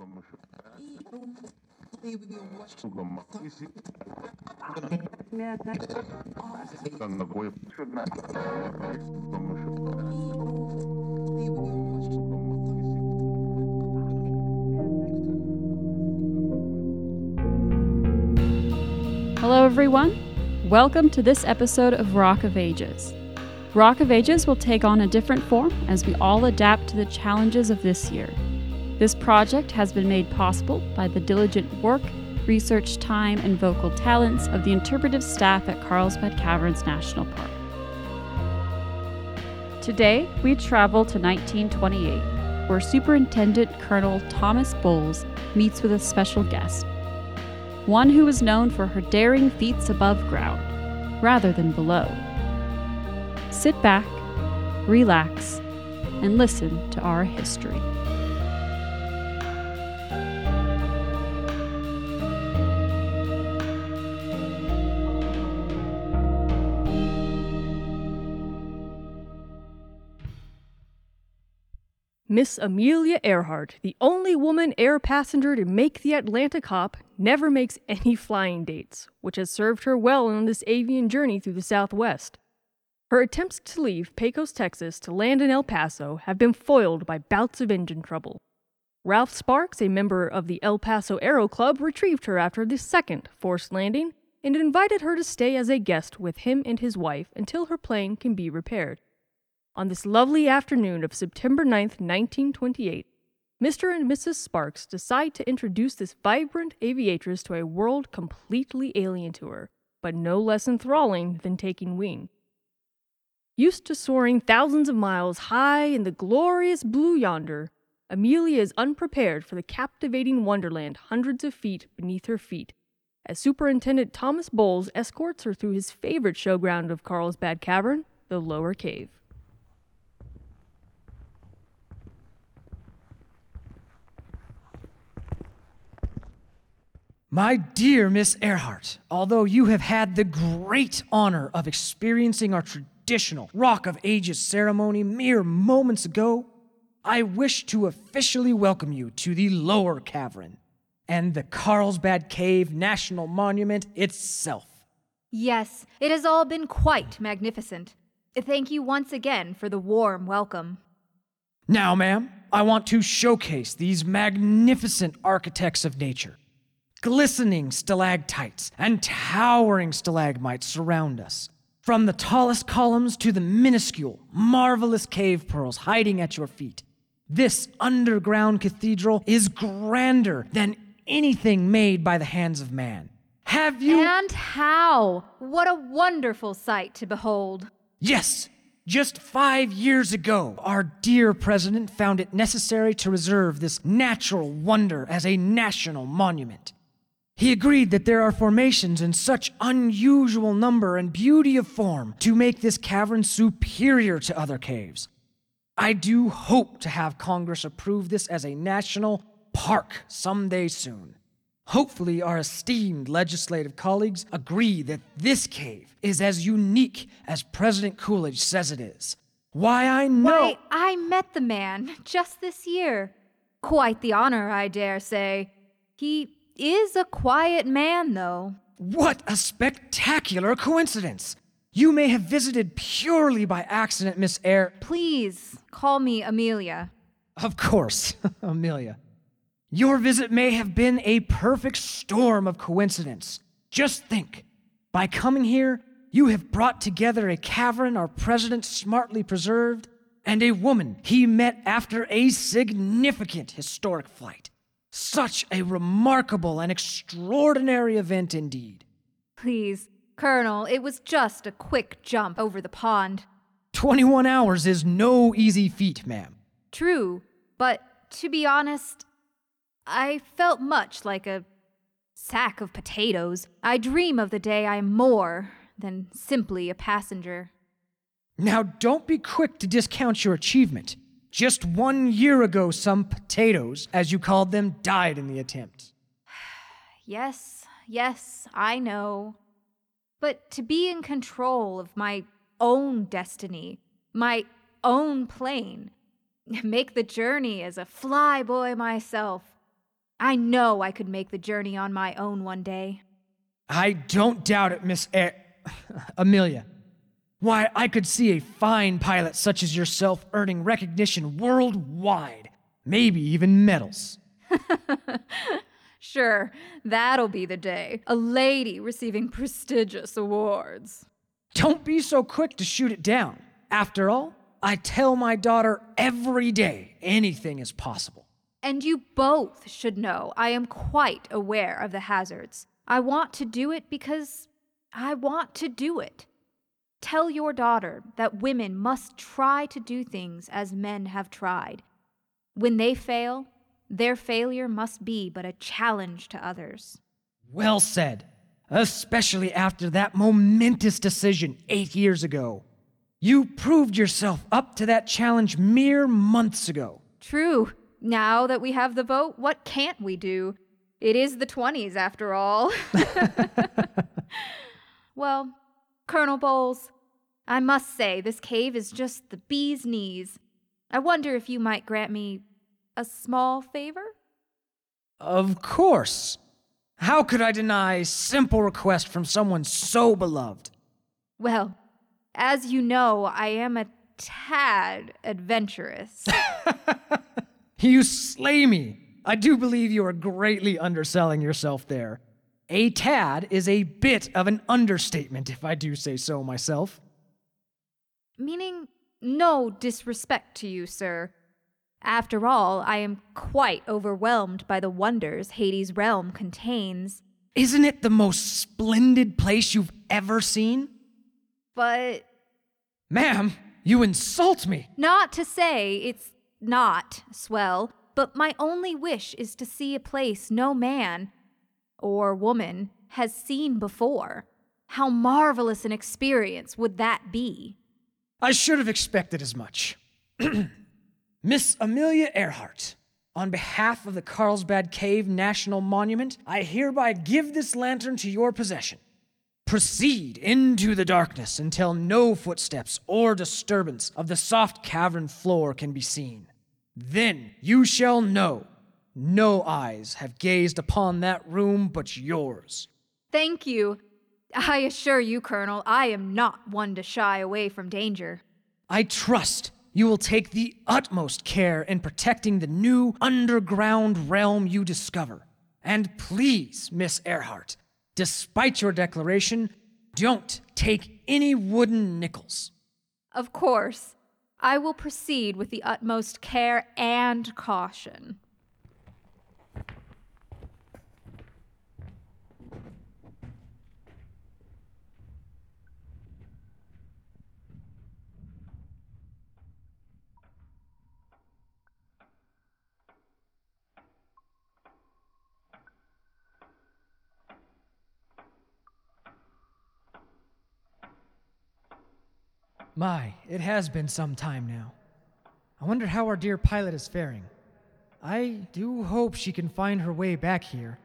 Hello everyone, welcome to this episode of Rock of Ages. Rock of Ages will take on a different form as we all adapt to the challenges of this year. This project has been made possible by the diligent work, research time, and vocal talents of the interpretive staff at Carlsbad Caverns National Park. Today, we travel to 1928, where Superintendent Colonel Thomas Bowles meets with a special guest, one who is known for her daring feats above ground, rather than below. Sit back, relax, and listen to our history. Miss Amelia Earhart, the only woman air passenger to make the Atlantic hop, never makes any flying dates, which has served her well on this avian journey through the Southwest. Her attempts to leave Pecos, Texas to land in El Paso have been foiled by bouts of engine trouble. Ralph Sparks, a member of the El Paso Aero Club, retrieved her after the second forced landing and invited her to stay as a guest with him and his wife until her plane can be repaired. On this lovely afternoon of September 9, 1928, Mr. and Mrs. Sparks decide to introduce this vibrant aviatress to a world completely alien to her, but no less enthralling than taking wing. Used to soaring thousands of miles high in the glorious blue yonder, Amelia is unprepared for the captivating wonderland hundreds of feet beneath her feet, as Superintendent Thomas Bowles escorts her through his favorite showground of Carlsbad Cavern, the Lower Cave. My dear Miss Earhart, although you have had the great honor of experiencing our traditional Rock of Ages ceremony mere moments ago, I wish to officially welcome you to the Lower Cavern and the Carlsbad Cave National Monument itself. Yes, it has all been quite magnificent. Thank you once again for the warm welcome. Now, ma'am, I want to showcase these magnificent architects of nature. Glistening stalactites and towering stalagmites surround us, from the tallest columns to the minuscule, marvelous cave pearls hiding at your feet. This underground cathedral is grander than anything made by the hands of man. Have you— And how? What a wonderful sight to behold. Yes! Just 5 years ago, our dear president found it necessary to reserve this natural wonder as a national monument. He agreed that there are formations in such unusual number and beauty of form to make this cavern superior to other caves. I do hope to have Congress approve this as a national park someday soon. Hopefully, our esteemed legislative colleagues agree that this cave is as unique as President Coolidge says it is. Why, I met the man just this year. Quite the honor, I dare say. He is a quiet man, though. What a spectacular coincidence! You may have visited purely by accident, Miss Eyre. Please, call me Amelia. Of course, Amelia. Your visit may have been a perfect storm of coincidence. Just think, by coming here, you have brought together a cavern our president smartly preserved and a woman he met after a significant historic flight. Such a remarkable and extraordinary event indeed. Please, Colonel, it was just a quick jump over the pond. 21 hours is no easy feat, ma'am. True, but to be honest, I felt much like a sack of potatoes. I dream of the day I'm more than simply a passenger. Now, don't be quick to discount your achievement. Just 1 year ago, some potatoes, as you called them, died in the attempt. Yes, I know. But to be in control of my own destiny, my own plane, make the journey as a flyboy myself, I know I could make the journey on my own one day. I don't doubt it, Miss Amelia. Why, I could see a fine pilot such as yourself earning recognition worldwide, maybe even medals. Sure, that'll be the day. A lady receiving prestigious awards. Don't be so quick to shoot it down. After all, I tell my daughter every day anything is possible. And you both should know I am quite aware of the hazards. I want to do it because I want to do it. Tell your daughter that women must try to do things as men have tried. When they fail, their failure must be but a challenge to others. Well said, especially after that momentous decision 8 years ago. You proved yourself up to that challenge mere months ago. True. Now that we have the vote, what can't we do? It is the 20s, after all. Well, Colonel Bowles, I must say this cave is just the bee's knees. I wonder if you might grant me a small favor? Of course. How could I deny a simple request from someone so beloved? Well, as you know, I am a tad adventurous. You slay me. I do believe you are greatly underselling yourself there. A tad is a bit of an understatement, if I do say so myself. Meaning no disrespect to you, sir. After all, I am quite overwhelmed by the wonders Hades' realm contains. Isn't it the most splendid place you've ever seen? But... Ma'am, you insult me. Not to say it's... not swell, but my only wish is to see a place no man or woman has seen before. How marvelous an experience would that be? I should have expected as much. Miss Amelia Earhart, on behalf of the Carlsbad Cave National Monument, I hereby give this lantern to your possession. Proceed into the darkness until no footsteps or disturbance of the soft cavern floor can be seen. Then you shall know no eyes have gazed upon that room but yours. Thank you. I assure you, Colonel, I am not one to shy away from danger. I trust you will take the utmost care in protecting the new underground realm you discover. And please, Miss Earhart, despite your declaration, don't take any wooden nickels. Of course. I will proceed with the utmost care and caution. My, it has been some time now. I wonder how our dear pilot is faring. I do hope she can find her way back here.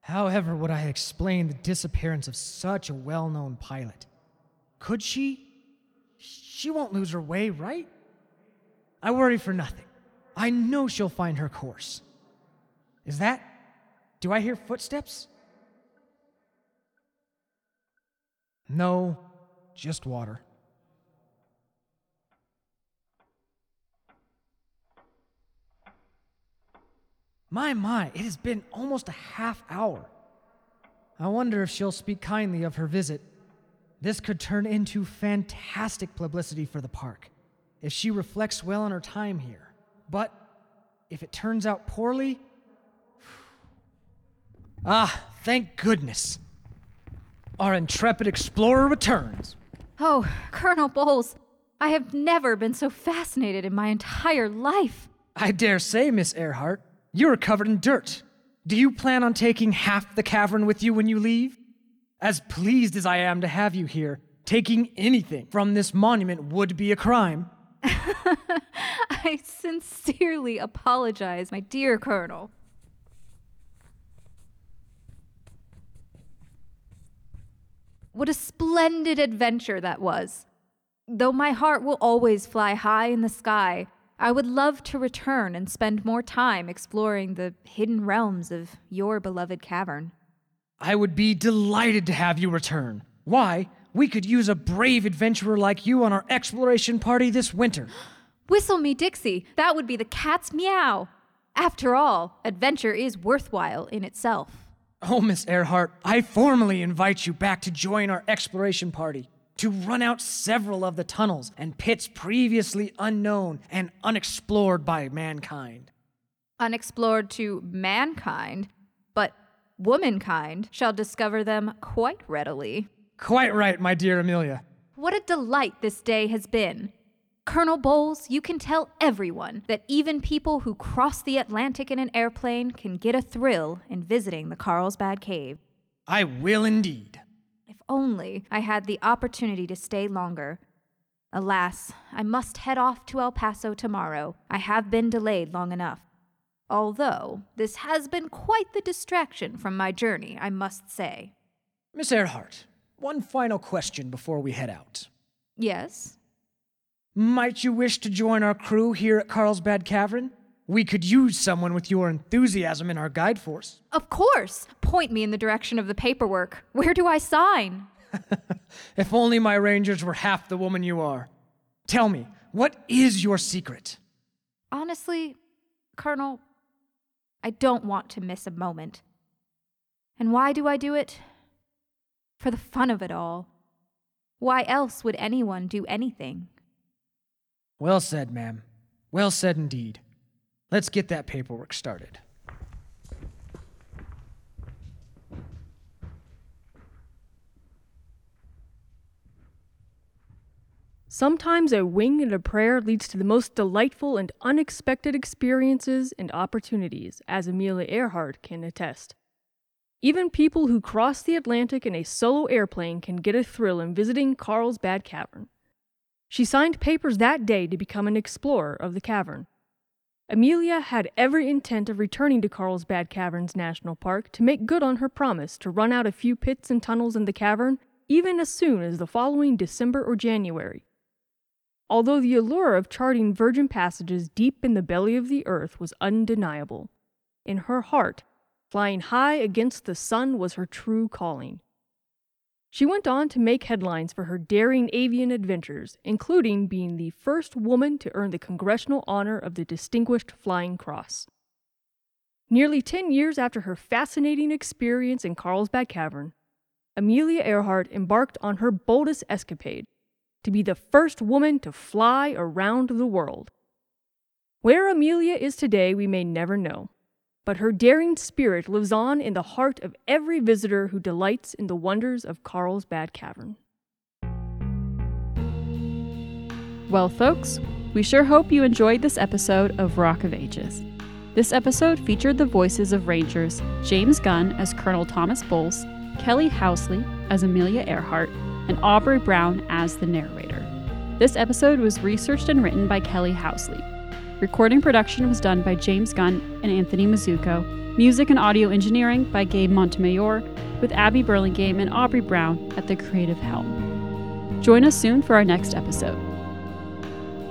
However would I explain the disappearance of such a well-known pilot? Could she? She won't lose her way, right? I worry for nothing. I know she'll find her course. Is that... do I hear footsteps? No... just water. My, it has been almost a half hour. I wonder if she'll speak kindly of her visit. This could turn into fantastic publicity for the park, if she reflects well on her time here. But if it turns out poorly... Ah, thank goodness. Our intrepid explorer returns. Oh, Colonel Bowles, I have never been so fascinated in my entire life. I dare say, Miss Earhart, you're covered in dirt. Do you plan on taking half the cavern with you when you leave? As pleased as I am to have you here, taking anything from this monument would be a crime. I sincerely apologize, my dear Colonel. What a splendid adventure that was. Though my heart will always fly high in the sky, I would love to return and spend more time exploring the hidden realms of your beloved cavern. I would be delighted to have you return. Why? We could use a brave adventurer like you on our exploration party this winter. Whistle me, Dixie. That would be the cat's meow. After all, adventure is worthwhile in itself. Oh, Miss Earhart, I formally invite you back to join our exploration party, to run out several of the tunnels and pits previously unknown and unexplored by mankind. Unexplored to mankind, but womankind shall discover them quite readily. Quite right, my dear Amelia. What a delight this day has been. Colonel Bowles, you can tell everyone that even people who cross the Atlantic in an airplane can get a thrill in visiting the Carlsbad Cave. I will indeed. If only I had the opportunity to stay longer. Alas, I must head off to El Paso tomorrow. I have been delayed long enough. Although, this has been quite the distraction from my journey, I must say. Miss Earhart, one final question before we head out. Yes? Might you wish to join our crew here at Carlsbad Cavern? We could use someone with your enthusiasm in our guide force. Of course! Point me in the direction of the paperwork. Where do I sign? If only my rangers were half the woman you are. Tell me, what is your secret? Honestly, Colonel, I don't want to miss a moment. And why do I do it? For the fun of it all. Why else would anyone do anything? Well said, ma'am. Well said indeed. Let's get that paperwork started. Sometimes a wing and a prayer leads to the most delightful and unexpected experiences and opportunities, as Amelia Earhart can attest. Even people who cross the Atlantic in a solo airplane can get a thrill in visiting Carlsbad Cavern. She signed papers that day to become an explorer of the cavern. Amelia had every intent of returning to Carlsbad Caverns National Park to make good on her promise to run out a few pits and tunnels in the cavern even as soon as the following December or January. Although the allure of charting virgin passages deep in the belly of the earth was undeniable, in her heart, flying high against the sun was her true calling. She went on to make headlines for her daring avian adventures, including being the first woman to earn the congressional honor of the Distinguished Flying Cross. Nearly 10 years after her fascinating experience in Carlsbad Cavern, Amelia Earhart embarked on her boldest escapade, to be the first woman to fly around the world. Where Amelia is today, we may never know. But her daring spirit lives on in the heart of every visitor who delights in the wonders of Carlsbad Cavern. Well, folks, we sure hope you enjoyed this episode of Rock of Ages. This episode featured the voices of Rangers James Gunn as Colonel Thomas Bowles, Kelly Housley as Amelia Earhart, and Aubrey Brown as the narrator. This episode was researched and written by Kelly Housley. Recording production was done by James Gunn and Anthony Mazzucco. Music and audio engineering by Gabe Montemayor, with Abby Burlingame and Aubrey Brown at the creative helm. Join us soon for our next episode.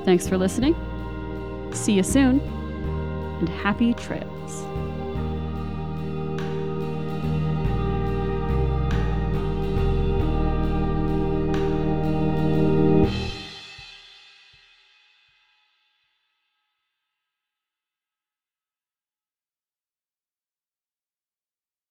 Thanks for listening. See you soon, and happy trails.